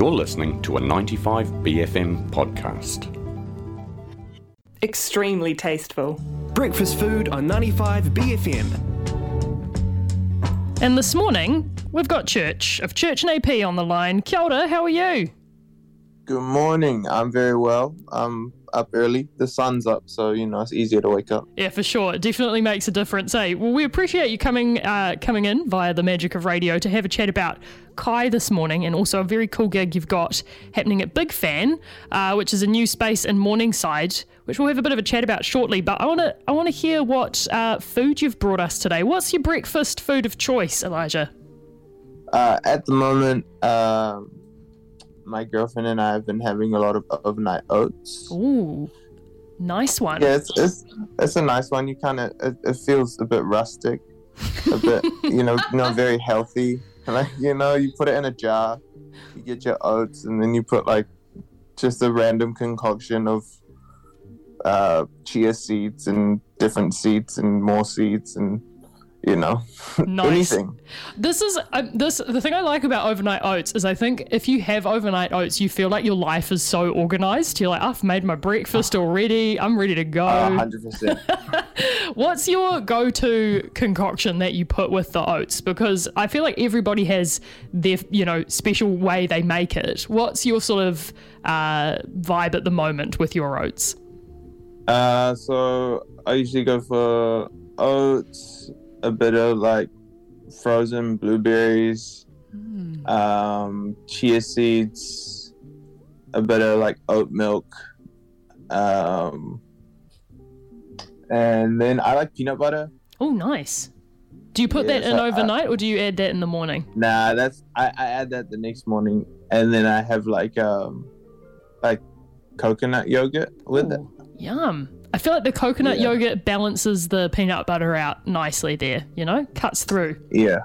You're listening to a 95 BFM podcast. Extremely tasteful. Breakfast food on 95 BFM. And this morning, we've got Church of Church and AP on the line. Kia ora, how are you? Good morning. I'm very well. I'm up early. The sun's up, so, you know, it's easier to wake up. Yeah, for sure. It definitely makes a difference, eh? Well, we appreciate you coming in via the magic of radio to have a chat about Kai this morning, and also a very cool gig you've got happening at Big Fan, which is a new space in Morningside, which we'll have a bit of a chat about shortly. But I want to hear what food you've brought us today. What's your breakfast food of choice, Elijah? At the moment, my girlfriend and I have been having a lot of overnight oats. Ooh, nice one. Yeah, it's a nice one. You kind of it feels a bit rustic, a bit not very healthy. Like, you put it in a jar, you get your oats, and then you put like just a random concoction of chia seeds and different seeds and more seeds and nice. Anything. This is the thing I like about overnight oats is I think if you have overnight oats, you feel like your life is so organized. You're like, I've made my breakfast already. I'm ready to go. 100%. What's your go-to concoction that you put with the oats? Because I feel like everybody has their special way they make it. What's your sort of vibe at the moment with your oats? So I usually go for oats, a bit of like frozen blueberries, chia seeds, a bit of like oat milk, and then I like peanut butter. Oh, nice. Do you put that in overnight, or do you add that in the morning? Nah, I add that the next morning, and then I have like coconut yogurt with it. Yum. I feel like the coconut yogurt balances the peanut butter out nicely there, cuts through. Yeah.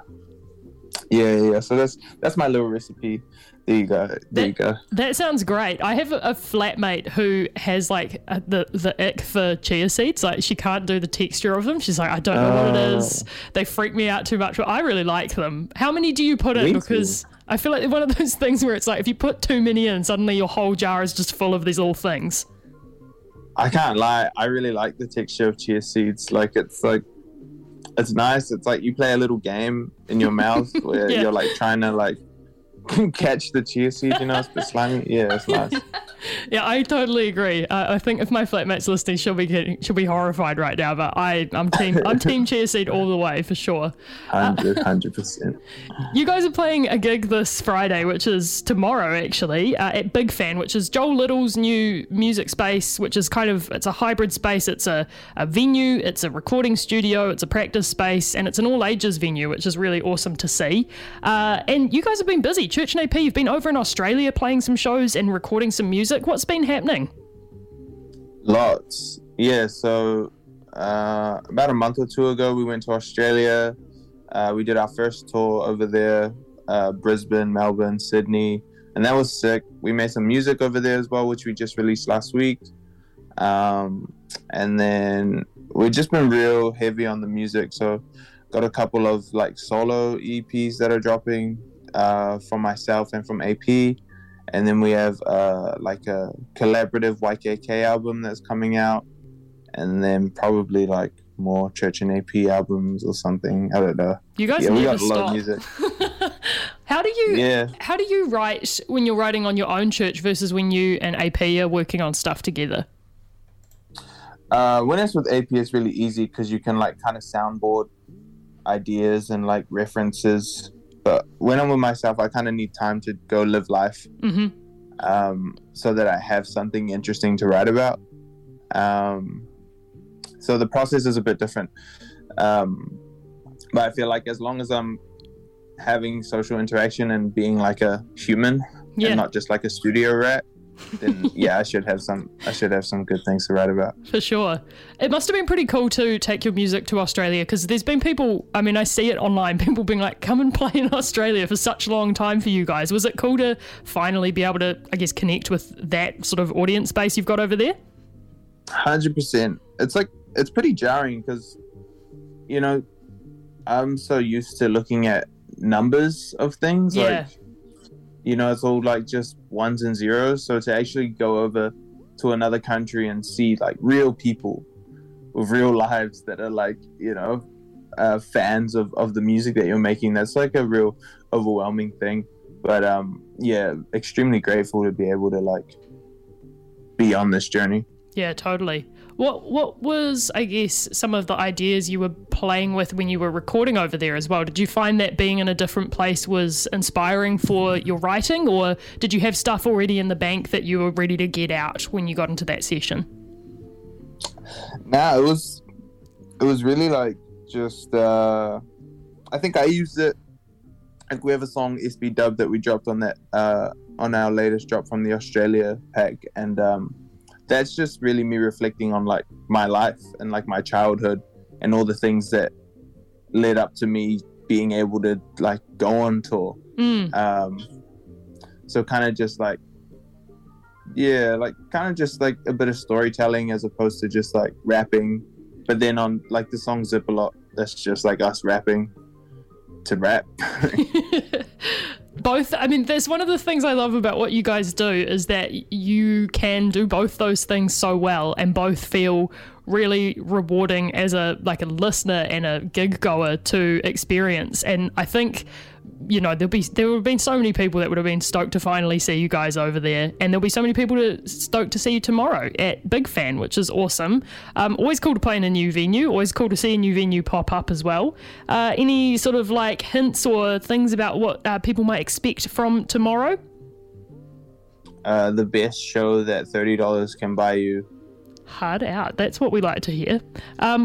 So that's my little recipe. There you go. That sounds great. I have a flatmate who has like the ick for chia seeds. Like, she can't do the texture of them. She's like, I don't know what it is. They freak me out too much, but I really like them. How many do you put in? Because I feel like they're one of those things where it's like if you put too many in, suddenly your whole jar is just full of these little things. I can't lie, I really like the texture of chia seeds. Like, it's nice. It's like you play a little game in your mouth where you're like trying to like catch the chia seed, it's a bit slimy. Yeah, it's nice. Yeah, I totally agree. I think if my flatmate's listening, she'll be horrified right now, but I'm team chia seed all the way for sure. 100%. You guys are playing a gig this Friday, which is tomorrow actually, at Big Fan, which is Joel Little's new music space, which is it's a hybrid space. It's a venue, it's a recording studio, it's a practice space, and it's an all ages venue, which is really awesome to see. And you guys have been busy. Church and AP, you've been over in Australia playing some shows and recording some music. What's been happening? Lots. Yeah, so about a month or two ago, we went to Australia. We did our first tour over there, Brisbane, Melbourne, Sydney, and that was sick. We made some music over there as well, which we just released last week. And then we've just been real heavy on the music, so got a couple of like solo EPs that are dropping. From myself and from AP, and then we have like a collaborative YKK album that's coming out, and then probably like more Church and AP albums or something. I don't know. You guys never we got a lot of music. How do you write when you're writing on your own, Church, versus when you and AP are working on stuff together? When it's with AP, it's really easy because you can like kind of soundboard ideas and like references. But when I'm with myself, I kind of need time to go live life, so that I have something interesting to write about. So the process is a bit different. But I feel like as long as I'm having social interaction and being like a human and not just like a studio rat, then I should have some good things to write about. For sure. It must have been pretty cool to take your music to Australia, because there's been people, I mean, I see it online, people being like, come and play in Australia for such a long time for you guys. Was it cool to finally be able to, I guess, connect with that sort of audience base you've got over there? 100%. It's like, it's pretty jarring because, I'm so used to looking at numbers of things. Yeah. Like, you know, it's all like just ones and zeros. So to actually go over to another country and see like real people with real lives that are like, you know, fans of the music that you're making, that's like a real overwhelming thing. But yeah, extremely grateful to be able to like be on this journey. Yeah, totally. What was, I guess, some of the ideas you were playing with when you were recording over there as well? Did you find that being in a different place was inspiring for your writing, or did you have stuff already in the bank that you were ready to get out when you got into that session? Nah, it was really like just, I think I used it, like we have a song, SB Dub, that we dropped on that on our latest drop from the Australia pack, and that's just really me reflecting on like my life and like my childhood and all the things that led up to me being able to like go on tour. So kind of just like, yeah, like kind of just like a bit of storytelling as opposed to just like rapping. But then on like the song Zip a Lot, that's just like us rapping to rap. Both, I mean, that's one of the things I love about what you guys do, is that you can do both those things so well, and both feel really rewarding as a like a listener and a gig goer to experience. And I think, you know, there would have been so many people that would have been stoked to finally see you guys over there, and there'll be so many people stoked to see you tomorrow at Big Fan, which is awesome. Always cool to play in a new venue, always cool to see a new venue pop up as well. Any sort of like hints or things about what people might expect from tomorrow? The best show that $30 can buy you. Hard out. That's what we like to hear.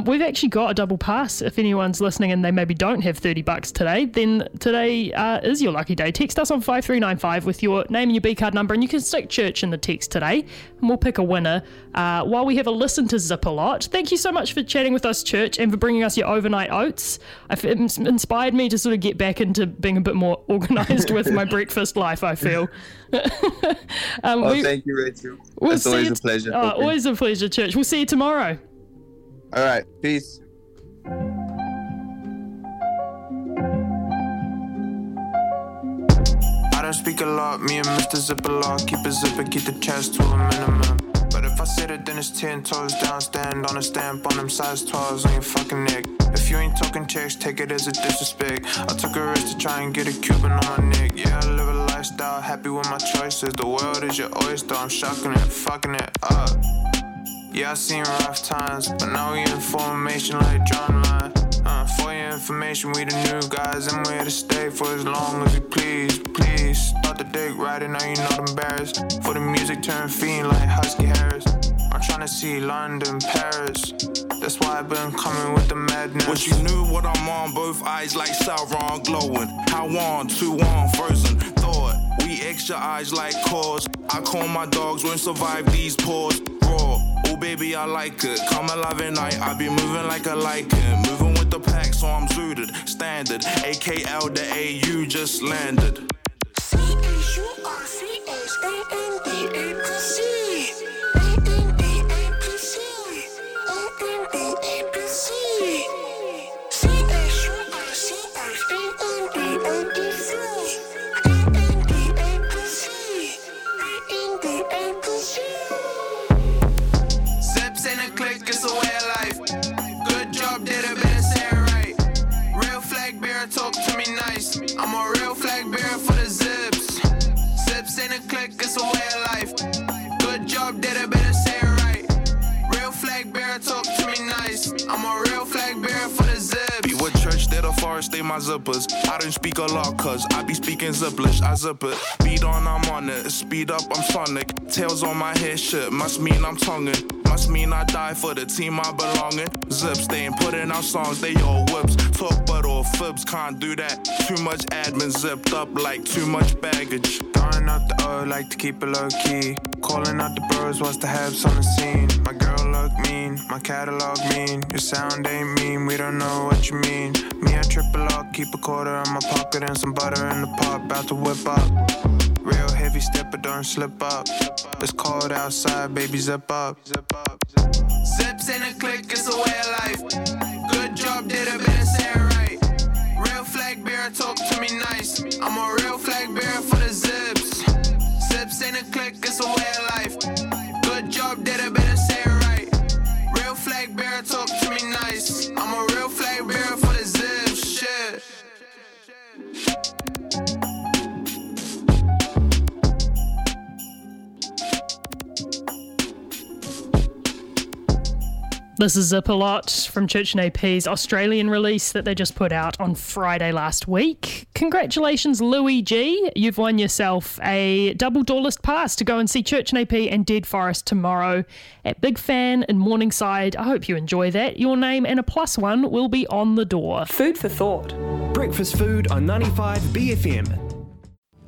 We've actually got a double pass. If anyone's listening and they maybe don't have $30 today, then today is your lucky day. Text us on 5395 with your name and your B card number, and you can stick church in the text today, and we'll pick a winner while we have a listen to Zip a Lot. Thank you so much for chatting with us, Church, and for bringing us your overnight oats. It inspired me to sort of get back into being a bit more organised with my breakfast life, I feel. Thank you, Rachel. It's always a pleasure. Always a pleasure, Church. We'll see you tomorrow. All right. Peace. I don't speak a lot. Me and Mr. Zip a Lot. Keep it zipping. Keep the chats to a minimum. But if I said it, then it's 10 toes down. Stand on a stamp on them size 12s on your fucking neck. If you ain't talking checks, take it as a disrespect. I took a risk to try and get a Cuban on my neck. Yeah, I live a lifestyle. Happy with my choices. The world is your oyster. I'm shocking it. Fucking it up. Yeah, I seen rough times, but now we in formation like drum line. For your information, we the new guys, and we're here to stay for as long as you please. Please, start the dick riding, now you're not embarrassed. For the music, turn fiend like Husky Harris. I'm tryna see London, Paris. That's why I've been coming with the madness. Wish you knew what I'm on, both eyes like Sauron glowing. How on, too on, frozen, thought. We extra eyes like cores. I call my dogs, won't survive these paws. Raw. Baby, I like it. Come alive at night. I be moving like a lichen. Moving with the pack, so I'm zooted. Standard. AKL the AU just landed. C-H-U-R-C-H-A-N-D-A-P-C. A-N-D-A-P-C. A-N-D-A-P-C. C-H-U-R-C-H-A-N-D-A-P-C. A-N-D-A-P-C. A-N-D-A-P-C. It's a way of life. Good job, did it, better say it right. Real flag bearer, talk to me nice. I'm a real flag bearer for the zips. Zips in a click, it's a way of life. Good job, did it, better say it right. Real flag bearer, talk to me nice. I'm a real flag bearer for the zips. Be with Church, they're the forest, they my zippers. I don't speak a lot, cuz I be speaking ziplish, I zip it. Beat on, I'm on it. Speed up, I'm sonic. Tails on my head, shit, must mean I'm tonguing. Must mean I die for the team I belong in. Zips, they ain't putting out songs, they all whips. Talk but all fibs, can't do that. Too much admin zipped up like too much baggage. Throwing out the O, like to keep it low key. Calling out the bros, what's the haps on the scene? My girl look mean, my catalog mean. Your sound ain't mean, we don't know what you mean. Me, I trip a lot, keep a quarter in my pocket and some butter in the pot, bout to whip up. Real heavy stepper, don't slip up. It's cold outside, baby, zip up. Zips in a click, it's a way of life. Good job, did it, better say it right. Real flag bearer, talk to me nice. I'm a real flag bearer for the zip. in a clique, it's a way of life. Good job, did it, better say it right. Real flag bearer, talk to me nice. I'm a real flag bearer for the Zip shit. This is Zip a Lot from Church and AP's Australian release that they just put out on Friday last week. Congratulations, Louis G. You've won yourself a double doorlist pass to go and see Church and AP and Dead Forest tomorrow at Big Fan in Morningside. I hope you enjoy that. Your name and a +1 will be on the door. Food for thought. Breakfast food on 95 BFM.